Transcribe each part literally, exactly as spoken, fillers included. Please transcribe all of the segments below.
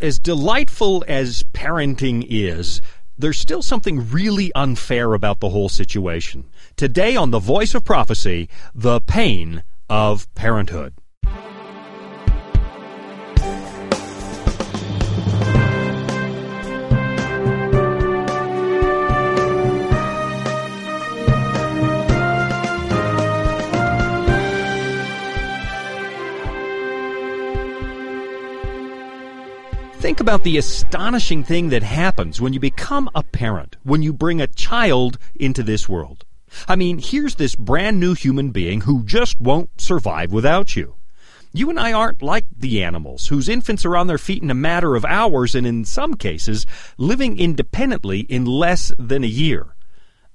as delightful as parenting is, there's still something really unfair about the whole situation. Today on The Voice of Prophecy, the pain of parenthood. Think about the astonishing thing that happens when you become a parent, when you bring a child into this world. I mean, here's this brand new human being who just won't survive without you. You and I aren't like the animals, whose infants are on their feet in a matter of hours and, in some cases, living independently in less than a year.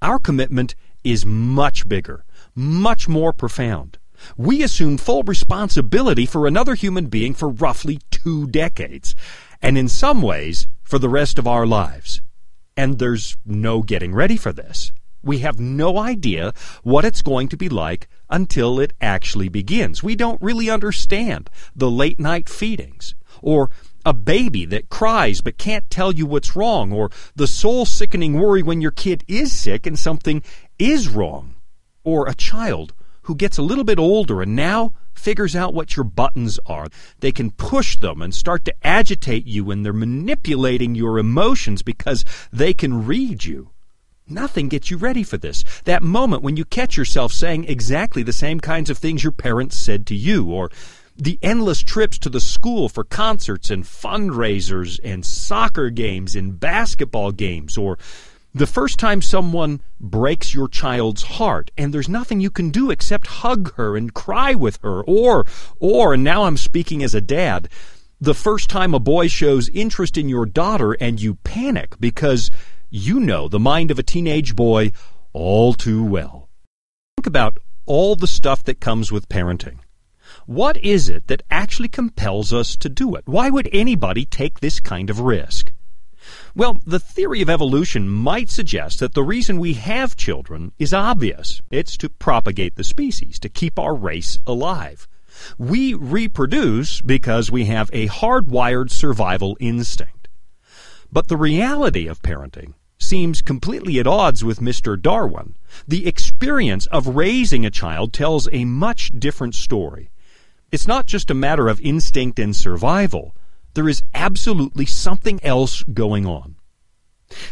Our commitment is much bigger, much more profound. We assume full responsibility for another human being for roughly two decades. And in some ways, for the rest of our lives. And there's no getting ready for this. We have no idea what it's going to be like until it actually begins. We don't really understand the late-night feedings, or a baby that cries but can't tell you what's wrong, or the soul-sickening worry when your kid is sick and something is wrong, or a child who gets a little bit older and now figures out what your buttons are. They can push them and start to agitate you, and they're manipulating your emotions because they can read you. Nothing gets you ready for this. That moment when you catch yourself saying exactly the same kinds of things your parents said to you, or the endless trips to the school for concerts and fundraisers and soccer games and basketball games, or the first time someone breaks your child's heart and there's nothing you can do except hug her and cry with her, or, or, and now I'm speaking as a dad, the first time a boy shows interest in your daughter and you panic because you know the mind of a teenage boy all too well. Think about all the stuff that comes with parenting. What is it that actually compels us to do it? Why would anybody take this kind of risk? Well, the theory of evolution might suggest that the reason we have children is obvious. It's to propagate the species, to keep our race alive. We reproduce because we have a hardwired survival instinct. But the reality of parenting seems completely at odds with Mister Darwin. The experience of raising a child tells a much different story. It's not just a matter of instinct and survival. There is absolutely something else going on.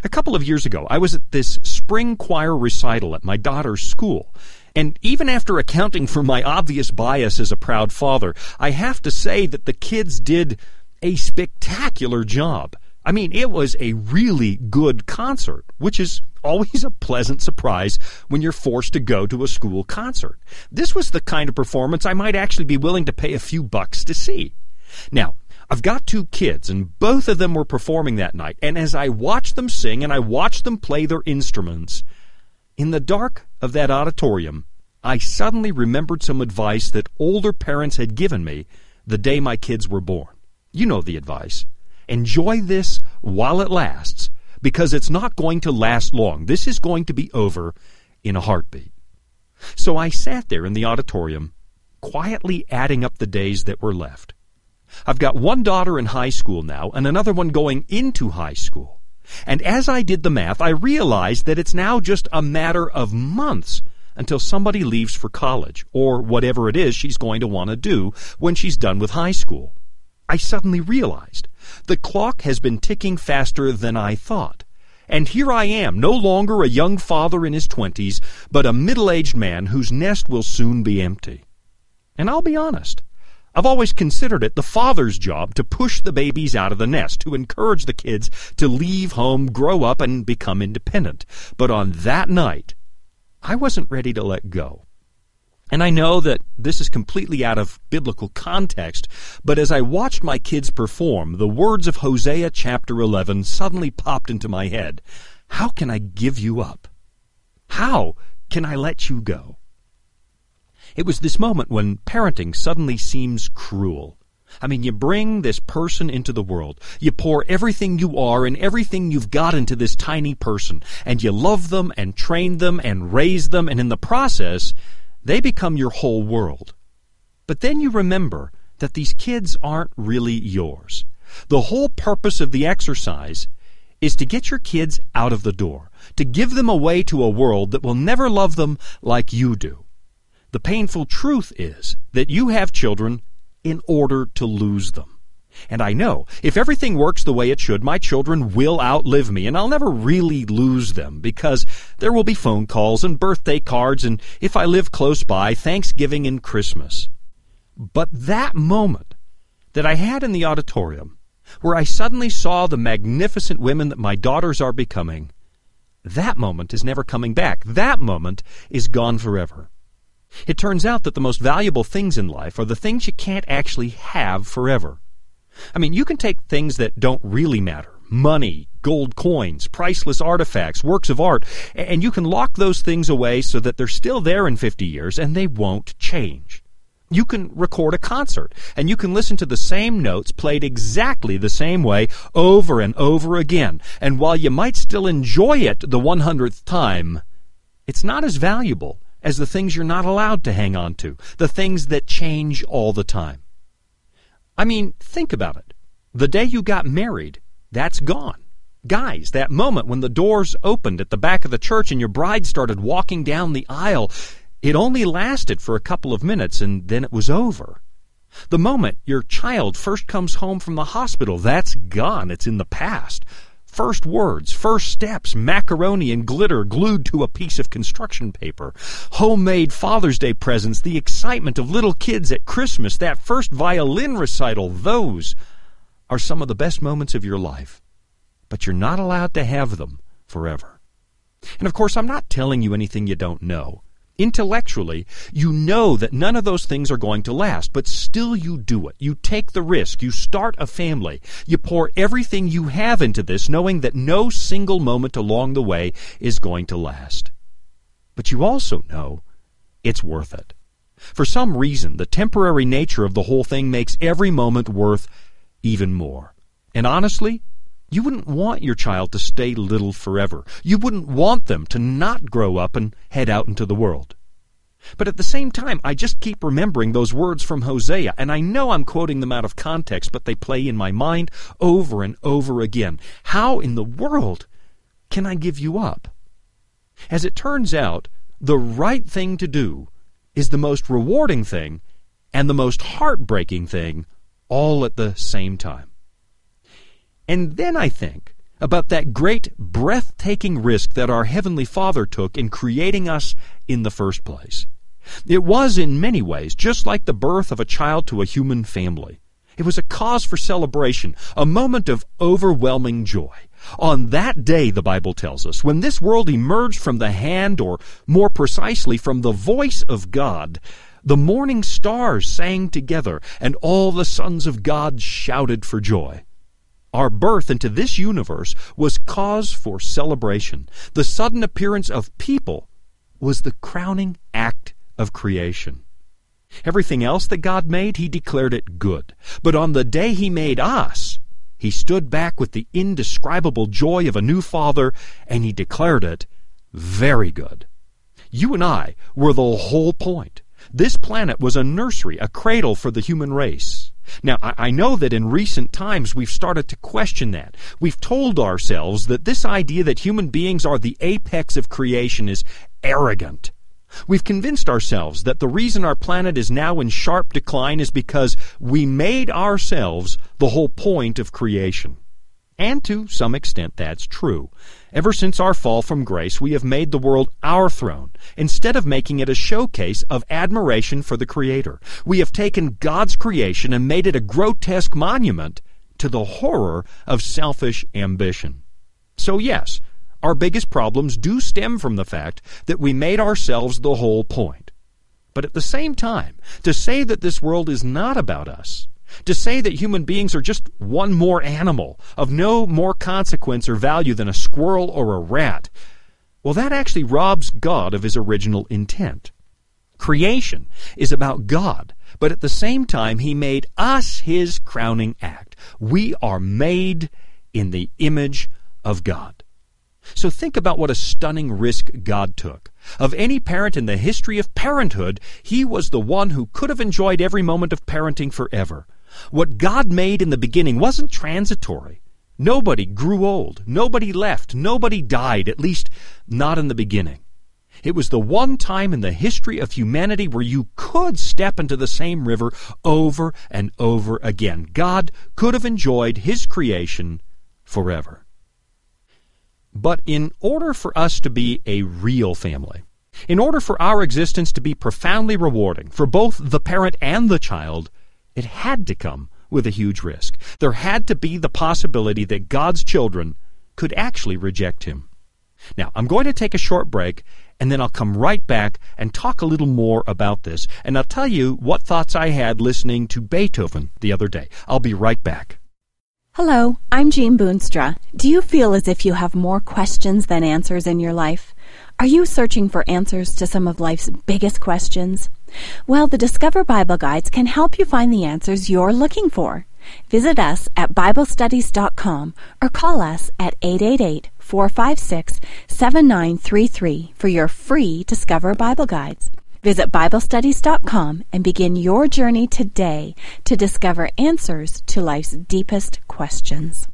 A couple of years ago, I was at this spring choir recital at my daughter's school, and even after accounting for my obvious bias as a proud father, I have to say that the kids did a spectacular job. I mean, it was a really good concert, which is always a pleasant surprise when you're forced to go to a school concert. This was the kind of performance I might actually be willing to pay a few bucks to see. Now, I've got two kids, and both of them were performing that night, and as I watched them sing and I watched them play their instruments, in the dark of that auditorium, I suddenly remembered some advice that older parents had given me the day my kids were born. You know the advice. Enjoy this while it lasts, because it's not going to last long. This is going to be over in a heartbeat. So I sat there in the auditorium, quietly adding up the days that were left. I've got one daughter in high school now and another one going into high school. And as I did the math, I realized that it's now just a matter of months until somebody leaves for college, or whatever it is she's going to want to do when she's done with high school. I suddenly realized the clock has been ticking faster than I thought. And here I am, no longer a young father in his twenties, but a middle-aged man whose nest will soon be empty. And I'll be honest. I've always considered it the father's job to push the babies out of the nest, to encourage the kids to leave home, grow up, and become independent. But on that night, I wasn't ready to let go. And I know that this is completely out of biblical context, but as I watched my kids perform, the words of Hosea chapter eleven suddenly popped into my head. How can I give you up? How can I let you go? It was this moment when parenting suddenly seems cruel. I mean, you bring this person into the world. You pour everything you are and everything you've got into this tiny person, and you love them and train them and raise them, and in the process, they become your whole world. But then you remember that these kids aren't really yours. The whole purpose of the exercise is to get your kids out of the door, to give them away to a world that will never love them like you do. The painful truth is that you have children in order to lose them. And I know, if everything works the way it should, my children will outlive me, and I'll never really lose them, because there will be phone calls and birthday cards, and if I live close by, Thanksgiving and Christmas. But that moment that I had in the auditorium, where I suddenly saw the magnificent women that my daughters are becoming, that moment is never coming back. That moment is gone forever. It turns out that the most valuable things in life are the things you can't actually have forever. I mean, you can take things that don't really matter, money, gold coins, priceless artifacts, works of art, and you can lock those things away so that they're still there in fifty years and they won't change. You can record a concert, and you can listen to the same notes played exactly the same way over and over again, and while you might still enjoy it the one hundredth time, it's not as valuable as the things you're not allowed to hang on to, the things that change all the time. I mean, think about it. The day you got married, that's gone. Guys, that moment when the doors opened at the back of the church and your bride started walking down the aisle, it only lasted for a couple of minutes and then it was over. The moment your child first comes home from the hospital, that's gone. It's in the past. First words, first steps, macaroni and glitter glued to a piece of construction paper, homemade Father's Day presents, the excitement of little kids at Christmas, that first violin recital, those are some of the best moments of your life. But you're not allowed to have them forever. And of course, I'm not telling you anything you don't know. Intellectually, you know that none of those things are going to last, but still you do it. You take the risk. You start a family. You pour everything you have into this, knowing that no single moment along the way is going to last. But you also know it's worth it. For some reason, the temporary nature of the whole thing makes every moment worth even more. And honestly, you wouldn't want your child to stay little forever. You wouldn't want them to not grow up and head out into the world. But at the same time, I just keep remembering those words from Hosea, and I know I'm quoting them out of context, but they play in my mind over and over again. How in the world can I give you up? As it turns out, the right thing to do is the most rewarding thing and the most heartbreaking thing all at the same time. And then I think about that great, breathtaking risk that our Heavenly Father took in creating us in the first place. It was, in many ways, just like the birth of a child to a human family. It was a cause for celebration, a moment of overwhelming joy. On that day, the Bible tells us, when this world emerged from the hand, or more precisely, from the voice of God, the morning stars sang together, and all the sons of God shouted for joy. Our birth into this universe was cause for celebration. The sudden appearance of people was the crowning act of creation. Everything else that God made, He declared it good. But on the day He made us, He stood back with the indescribable joy of a new Father, and He declared it very good. You and I were the whole point. This planet was a nursery, a cradle for the human race. Now, I know that in recent times we've started to question that. We've told ourselves that this idea that human beings are the apex of creation is arrogant. We've convinced ourselves that the reason our planet is now in sharp decline is because we made ourselves the whole point of creation. And to some extent that's true. Ever since our fall from grace, we have made the world our throne, instead of making it a showcase of admiration for the Creator. We have taken God's creation and made it a grotesque monument to the horror of selfish ambition. So yes, our biggest problems do stem from the fact that we made ourselves the whole point. But at the same time, to say that this world is not about us, to say that human beings are just one more animal, of no more consequence or value than a squirrel or a rat, well, that actually robs God of His original intent. Creation is about God, but at the same time, He made us His crowning act. We are made in the image of God. So think about what a stunning risk God took. Of any parent in the history of parenthood, He was the one who could have enjoyed every moment of parenting forever. What God made in the beginning wasn't transitory. Nobody grew old. Nobody left. Nobody died, at least not in the beginning. It was the one time in the history of humanity where you could step into the same river over and over again. God could have enjoyed His creation forever. But in order for us to be a real family, in order for our existence to be profoundly rewarding for both the parent and the child, it had to come with a huge risk. There had to be the possibility that God's children could actually reject Him. Now, I'm going to take a short break, and then I'll come right back and talk a little more about this, and I'll tell you what thoughts I had listening to Beethoven the other day. I'll be right back. Hello, I'm Jean Boonstra. Do you feel as if you have more questions than answers in your life? Are you searching for answers to some of life's biggest questions? Well, the Discover Bible Guides can help you find the answers you're looking for. Visit us at Bible Studies dot com or call us at eight eight eight, four five six, seven nine three three for your free Discover Bible Guides. Visit Bible Studies dot com and begin your journey today to discover answers to life's deepest questions.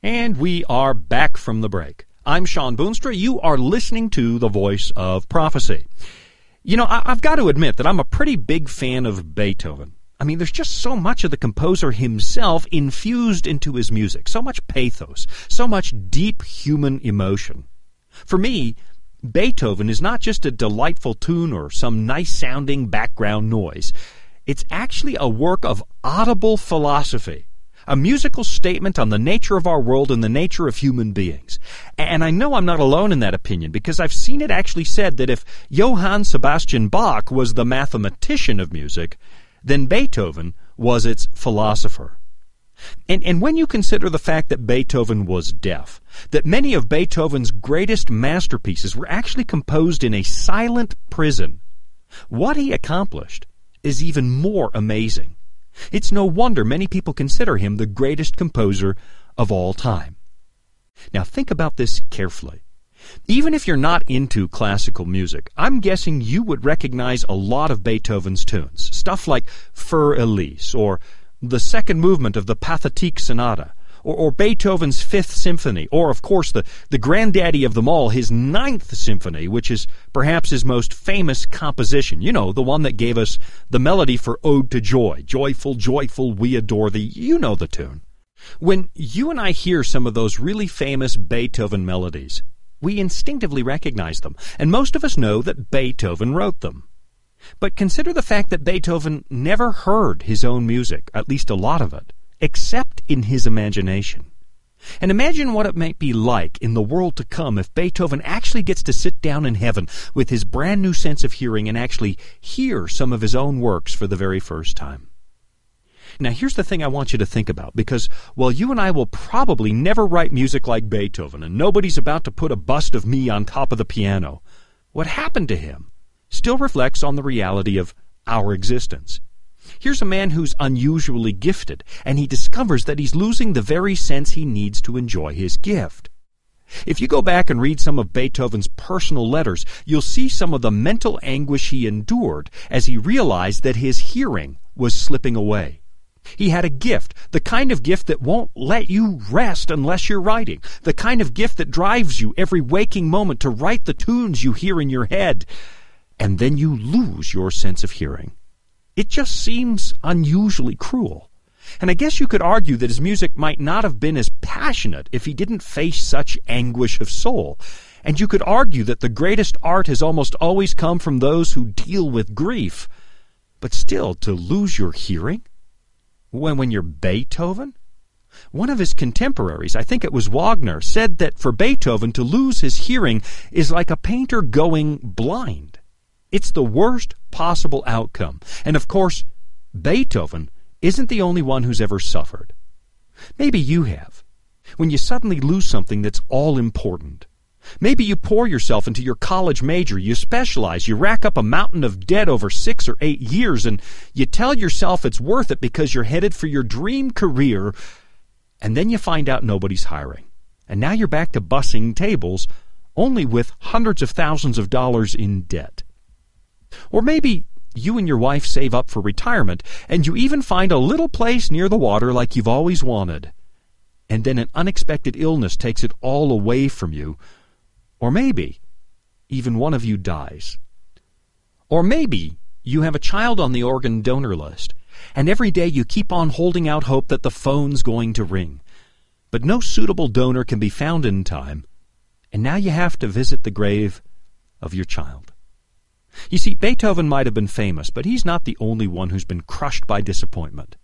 And we are back from the break. I'm Shawn Boonstra. You are listening to The Voice of Prophecy. You know, I- I've got to admit that I'm a pretty big fan of Beethoven. I mean, there's just so much of the composer himself infused into his music, so much pathos, so much deep human emotion. For me, Beethoven is not just a delightful tune or some nice-sounding background noise. It's actually a work of audible philosophy, a musical statement on the nature of our world and the nature of human beings. And I know I'm not alone in that opinion, because I've seen it actually said that if Johann Sebastian Bach was the mathematician of music, then Beethoven was its philosopher. And, and when you consider the fact that Beethoven was deaf, that many of Beethoven's greatest masterpieces were actually composed in a silent prison, what he accomplished is even more amazing. It's no wonder many people consider him the greatest composer of all time. Now think about this carefully. Even if you're not into classical music, I'm guessing you would recognize a lot of Beethoven's tunes, stuff like Fur Elise, or the second movement of the Pathétique Sonata, or, or Beethoven's Fifth Symphony, or, of course, the, the granddaddy of them all, his Ninth Symphony, which is perhaps his most famous composition. You know, the one that gave us the melody for Ode to Joy. Joyful, joyful, we adore thee. You know the tune. When you and I hear some of those really famous Beethoven melodies, we instinctively recognize them, and most of us know that Beethoven wrote them. But consider the fact that Beethoven never heard his own music, at least a lot of it, except in his imagination. And imagine what it might be like in the world to come if Beethoven actually gets to sit down in heaven with his brand new sense of hearing and actually hear some of his own works for the very first time. Now, here's the thing I want you to think about, because while you and I will probably never write music like Beethoven, and nobody's about to put a bust of me on top of the piano, what happened to him still reflects on the reality of our existence. Here's a man who's unusually gifted, and he discovers that he's losing the very sense he needs to enjoy his gift. If you go back and read some of Beethoven's personal letters, you'll see some of the mental anguish he endured as he realized that his hearing was slipping away. He had a gift, the kind of gift that won't let you rest unless you're writing, the kind of gift that drives you every waking moment to write the tunes you hear in your head. And then you lose your sense of hearing. It just seems unusually cruel. And I guess you could argue that his music might not have been as passionate if he didn't face such anguish of soul. And you could argue that the greatest art has almost always come from those who deal with grief. But still, to lose your hearing? When, when you're Beethoven? One of his contemporaries, I think it was Wagner, said that for Beethoven to lose his hearing is like a painter going blind. It's the worst possible outcome. And of course, Beethoven isn't the only one who's ever suffered. Maybe you have. When you suddenly lose something that's all important. Maybe you pour yourself into your college major, you specialize, you rack up a mountain of debt over six or eight years, and you tell yourself it's worth it because you're headed for your dream career, and then you find out nobody's hiring. And now you're back to bussing tables, only with hundreds of thousands of dollars in debt. Or maybe You and your wife save up for retirement, and you even find a little place near the water like you've always wanted. And then an unexpected illness takes it all away from you. Or maybe even one of you dies. Or maybe you have a child on the organ donor list, and every day you keep on holding out hope that the phone's going to ring. But no suitable donor can be found in time, and now you have to visit the grave of your child. You see, Beethoven might have been famous, but he's not the only one who's been crushed by disappointment.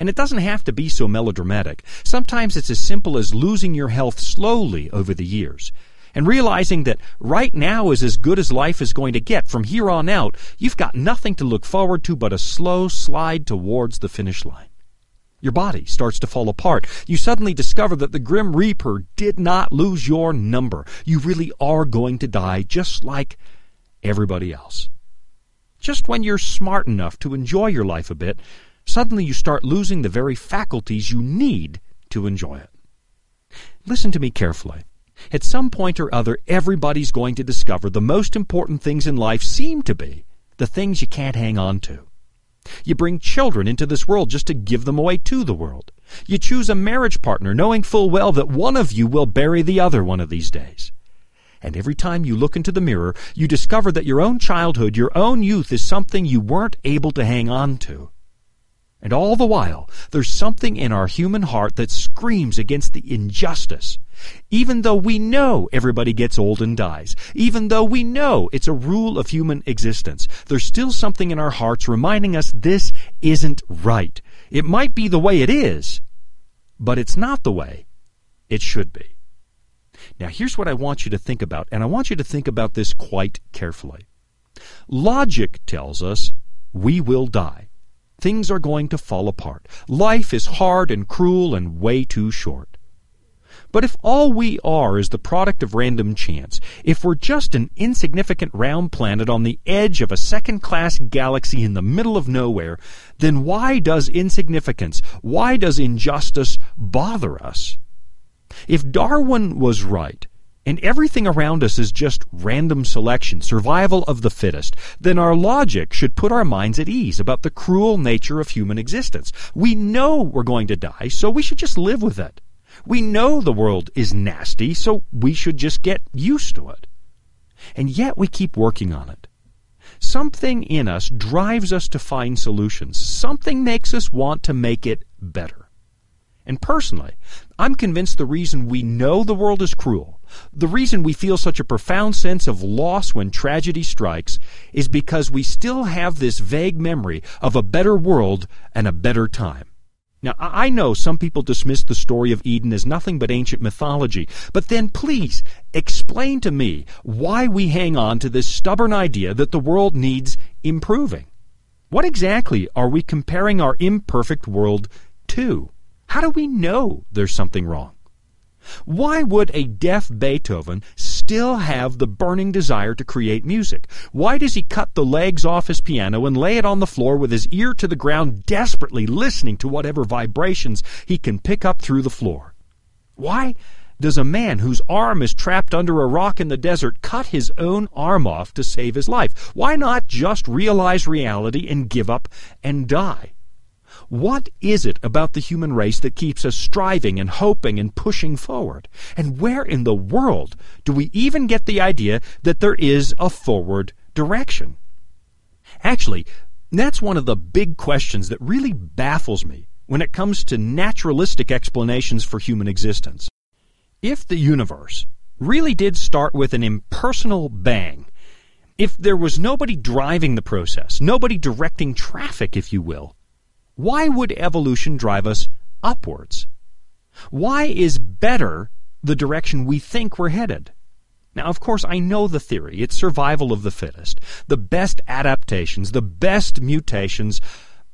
And it doesn't have to be so melodramatic. Sometimes it's as simple as losing your health slowly over the years, and realizing that right now is as good as life is going to get. From here on out, you've got nothing to look forward to but a slow slide towards the finish line. Your body starts to fall apart. You suddenly discover that the Grim Reaper did not lose your number. You really are going to die just like everybody else. Just when you're smart enough to enjoy your life a bit, suddenly you start losing the very faculties you need to enjoy it. Listen to me carefully. At some point or other, everybody's going to discover the most important things in life seem to be the things you can't hang on to. You bring children into this world just to give them away to the world. You choose a marriage partner knowing full well that one of you will bury the other one of these days. And every time you look into the mirror, you discover that your own childhood, your own youth is something you weren't able to hang on to. And all the while, there's something in our human heart that screams against the injustice. Even though we know everybody gets old and dies, even though we know it's a rule of human existence, there's still something in our hearts reminding us this isn't right. It might be the way it is, but it's not the way it should be. Now, here's what I want you to think about, and I want you to think about this quite carefully. Logic tells us we will die. Things are going to fall apart. Life is hard and cruel and way too short. But if all we are is the product of random chance, if we're just an insignificant round planet on the edge of a second-class galaxy in the middle of nowhere, then why does insignificance, why does injustice bother us? If Darwin was right, and everything around us is just random selection, survival of the fittest, then our logic should put our minds at ease about the cruel nature of human existence. We know we're going to die, so we should just live with it. We know the world is nasty, so we should just get used to it. And yet we keep working on it. Something in us drives us to find solutions. Something makes us want to make it better. And personally, I'm convinced the reason we know the world is cruel, the reason we feel such a profound sense of loss when tragedy strikes, is because we still have this vague memory of a better world and a better time. Now, I know some people dismiss the story of Eden as nothing but ancient mythology, but then please explain to me why we hang on to this stubborn idea that the world needs improving. What exactly are we comparing our imperfect world to? How do we know there's something wrong? Why would a deaf Beethoven still have the burning desire to create music? Why does he cut the legs off his piano and lay it on the floor with his ear to the ground, desperately listening to whatever vibrations he can pick up through the floor? Why does a man whose arm is trapped under a rock in the desert cut his own arm off to save his life? Why not just realize reality and give up and die? What is it about the human race that keeps us striving and hoping and pushing forward? And where in the world do we even get the idea that there is a forward direction? Actually, that's one of the big questions that really baffles me when it comes to naturalistic explanations for human existence. If the universe really did start with an impersonal bang, if there was nobody driving the process, nobody directing traffic, if you will, why would evolution drive us upwards? Why is better the direction we think we're headed? Now, of course, I know the theory. It's survival of the fittest. The best adaptations, the best mutations,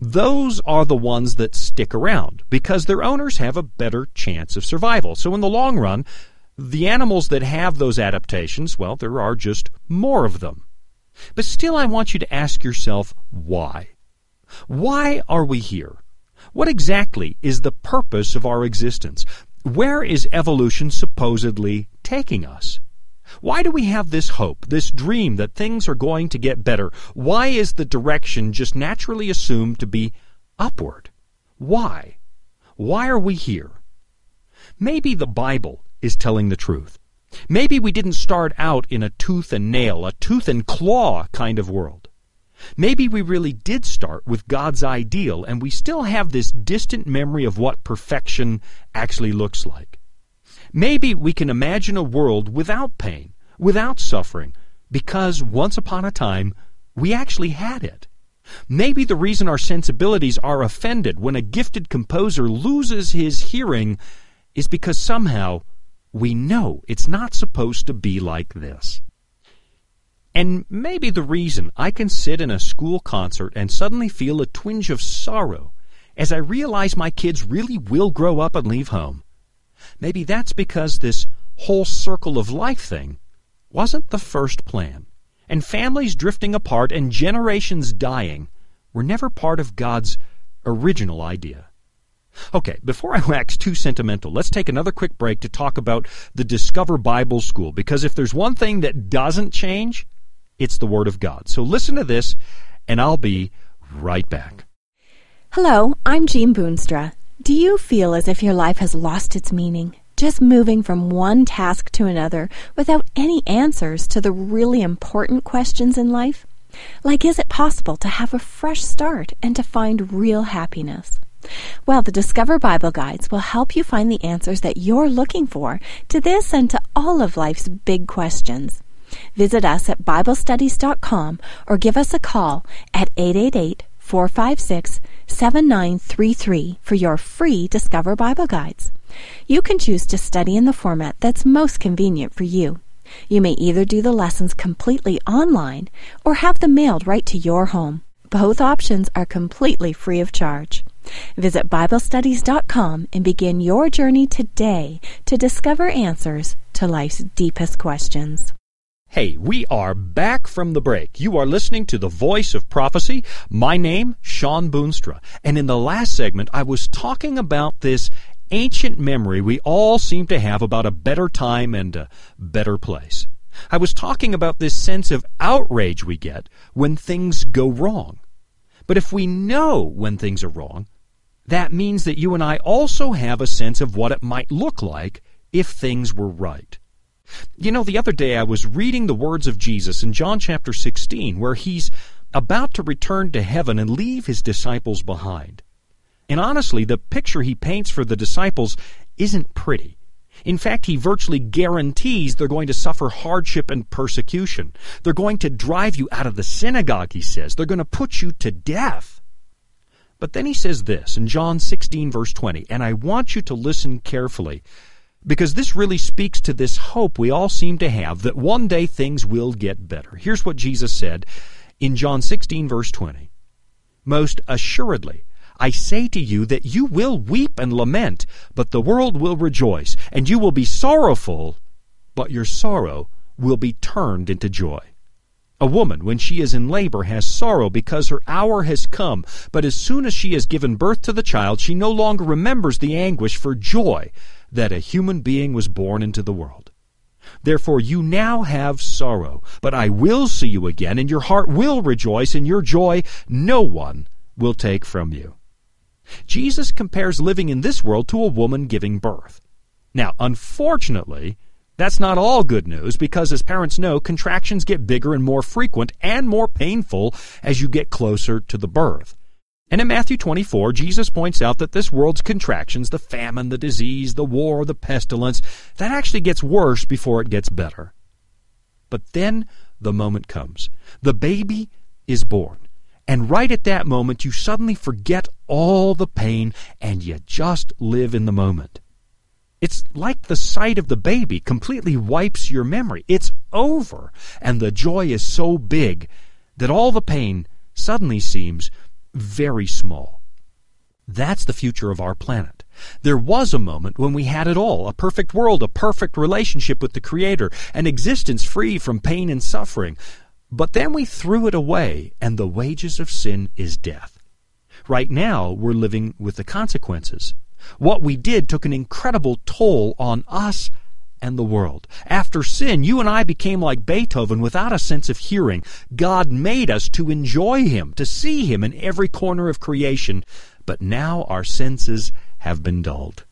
those are the ones that stick around because their owners have a better chance of survival. So in the long run, the animals that have those adaptations, well, there are just more of them. But still, I want you to ask yourself why. Why are we here? What exactly is the purpose of our existence? Where is evolution supposedly taking us? Why do we have this hope, this dream that things are going to get better? Why is the direction just naturally assumed to be upward? Why? Why are we here? Maybe the Bible is telling the truth. Maybe we didn't start out in a tooth and nail, a tooth and claw kind of world. Maybe we really did start with God's ideal, and we still have this distant memory of what perfection actually looks like. Maybe we can imagine a world without pain, without suffering, because once upon a time, we actually had it. Maybe the reason our sensibilities are offended when a gifted composer loses his hearing is because somehow we know it's not supposed to be like this. And maybe the reason I can sit in a school concert and suddenly feel a twinge of sorrow as I realize my kids really will grow up and leave home, maybe that's because this whole circle of life thing wasn't the first plan, and families drifting apart and generations dying were never part of God's original idea. Okay, before I wax too sentimental, let's take another quick break to talk about the Discover Bible School, because if there's one thing that doesn't change, it's the Word of God. So listen to this, and I'll be right back. Hello, I'm Jean Boonstra. Do you feel as if your life has lost its meaning, just moving from one task to another without any answers to the really important questions in life? Like, is it possible to have a fresh start and to find real happiness? Well, the Discover Bible Guides will help you find the answers that you're looking for to this and to all of life's big questions. Visit us at Bible Studies dot com or give us a call at eight eight eight, four five six, seven nine three three for your free Discover Bible Guides. You can choose to study in the format that's most convenient for you. You may either do the lessons completely online or have them mailed right to your home. Both options are completely free of charge. Visit Bible Studies dot com and begin your journey today to discover answers to life's deepest questions. Hey, we are back from the break. You are listening to The Voice of Prophecy. My name, Shawn Boonstra. And in the last segment, I was talking about this ancient memory we all seem to have about a better time and a better place. I was talking about this sense of outrage we get when things go wrong. But if we know when things are wrong, that means that you and I also have a sense of what it might look like if things were right. You know, the other day I was reading the words of Jesus in John chapter sixteen, where he's about to return to heaven and leave his disciples behind. And honestly, the picture he paints for the disciples isn't pretty. In fact, he virtually guarantees they're going to suffer hardship and persecution. They're going to drive you out of the synagogue, he says. They're going to put you to death. But then he says this in John sixteen, verse twenty, and I want you to listen carefully, because this really speaks to this hope we all seem to have that one day things will get better. Here's what Jesus said in John sixteen, verse twenty. Most assuredly, I say to you that you will weep and lament, but the world will rejoice, and you will be sorrowful, but your sorrow will be turned into joy. A woman, when she is in labor, has sorrow because her hour has come, but as soon as she has given birth to the child, she no longer remembers the anguish for joy that a human being was born into the world. Therefore you now have sorrow, but I will see you again, and your heart will rejoice, and your joy no one will take from you. Jesus compares living in this world to a woman giving birth. Now, unfortunately, that's not all good news, because as parents know, contractions get bigger and more frequent and more painful as you get closer to the birth. And in Matthew twenty-four, Jesus points out that this world's contractions, the famine, the disease, the war, the pestilence, that actually gets worse before it gets better. But then the moment comes. The baby is born. And right at that moment, you suddenly forget all the pain and you just live in the moment. It's like the sight of the baby completely wipes your memory. It's over. And the joy is so big that all the pain suddenly seems very small. That's the future of our planet. There was a moment when we had it all, a perfect world, a perfect relationship with the Creator, an existence free from pain and suffering. But then we threw it away, and the wages of sin is death. Right now, we're living with the consequences. What we did took an incredible toll on us and the world. After sin, you and I became like Beethoven without a sense of hearing. God made us to enjoy Him, to see Him in every corner of creation, but now our senses have been dulled.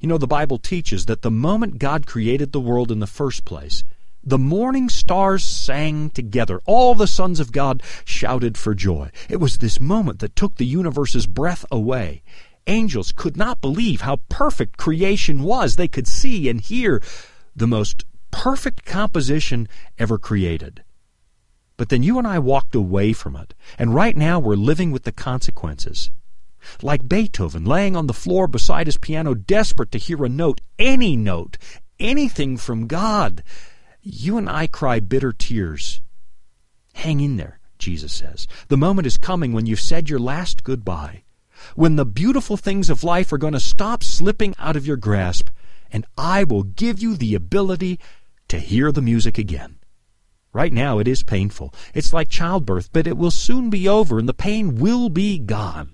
You know, the Bible teaches that the moment God created the world in the first place, the morning stars sang together. All the sons of God shouted for joy. It was this moment that took the universe's breath away. Angels could not believe how perfect creation was. They could see and hear the most perfect composition ever created. But then you and I walked away from it, and right now we're living with the consequences. Like Beethoven, laying on the floor beside his piano, desperate to hear a note, any note, anything from God. You and I cry bitter tears. Hang in there, Jesus says. The moment is coming when you've said your last goodbye, when the beautiful things of life are going to stop slipping out of your grasp, and I will give you the ability to hear the music again. Right now it is painful. It's like childbirth, but it will soon be over and the pain will be gone.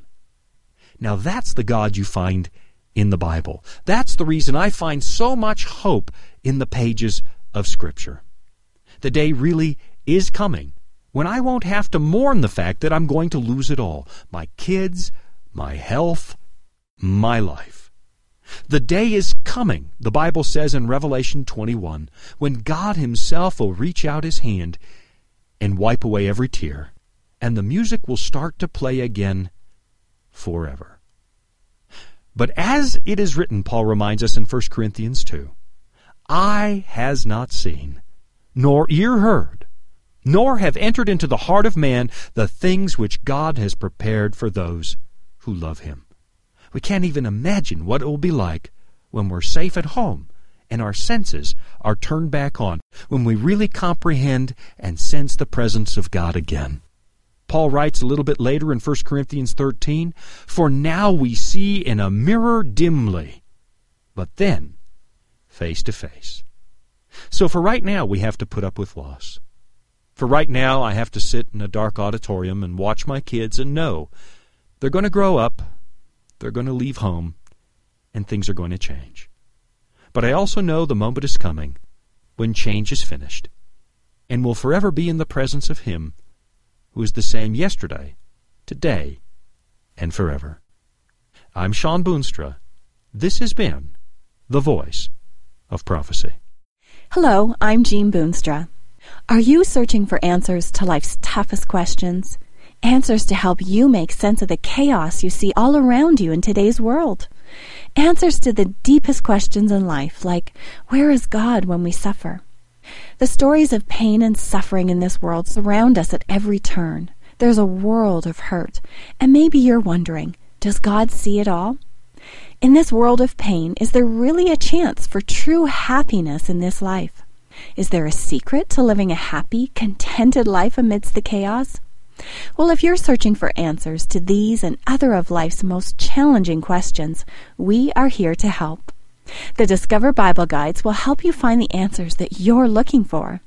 Now that's the God you find in the Bible. That's the reason I find so much hope in the pages of Scripture. The day really is coming when I won't have to mourn the fact that I'm going to lose it all. My kids, my health, my life. The day is coming, the Bible says in Revelation twenty-one, when God Himself will reach out His hand and wipe away every tear, and the music will start to play again forever. But as it is written, Paul reminds us in First Corinthians two, eye has not seen, nor ear heard, nor have entered into the heart of man the things which God has prepared for those who love Him. We can't even imagine what it will be like when we're safe at home and our senses are turned back on, when we really comprehend and sense the presence of God again. Paul writes a little bit later in First Corinthians thirteen, for now we see in a mirror dimly, but then face to face. So for right now, we have to put up with loss. For right now, I have to sit in a dark auditorium and watch my kids and know they're going to grow up, they're going to leave home, and things are going to change. But I also know the moment is coming when change is finished and will forever be in the presence of Him who is the same yesterday, today, and forever. I'm Shawn Boonstra. This has been The Voice of Prophecy. Hello, I'm Jean Boonstra. Are you searching for answers to life's toughest questions? Answers to help you make sense of the chaos you see all around you in today's world? Answers to the deepest questions in life, like, where is God when we suffer? The stories of pain and suffering in this world surround us at every turn. There's a world of hurt, and maybe you're wondering, does God see it all? In this world of pain, is there really a chance for true happiness in this life? Is there a secret to living a happy, contented life amidst the chaos? Well, if you're searching for answers to these and other of life's most challenging questions, we are here to help. The Discover Bible Guides will help you find the answers that you're looking for.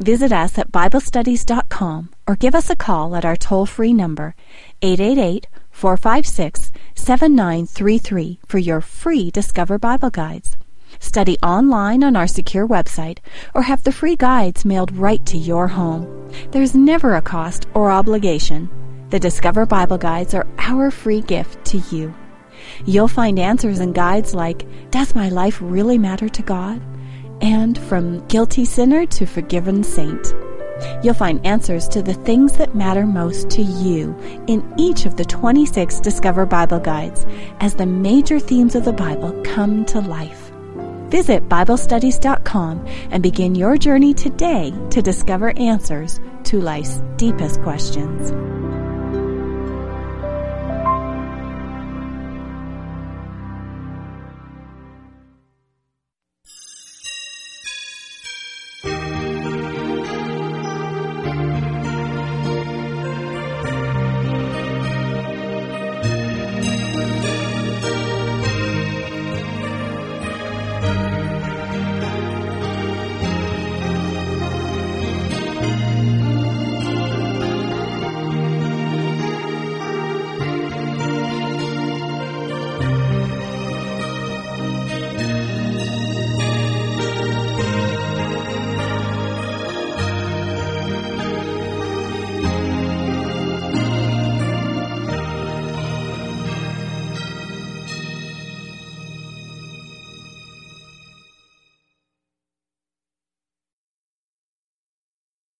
Visit us at Bible Studies dot com or give us a call at our toll-free number, eight eight eight, four five six, seven nine three three, for your free Discover Bible Guides. Study online on our secure website or have the free guides mailed right to your home. There's never a cost or obligation. The Discover Bible Guides are our free gift to you. You'll find answers in guides like, Does My Life Really Matter to God? And From Guilty Sinner to Forgiven Saint. You'll find answers to the things that matter most to you in each of the twenty-six Discover Bible Guides as the major themes of the Bible come to life. Visit Bible Studies dot com and begin your journey today to discover answers to life's deepest questions.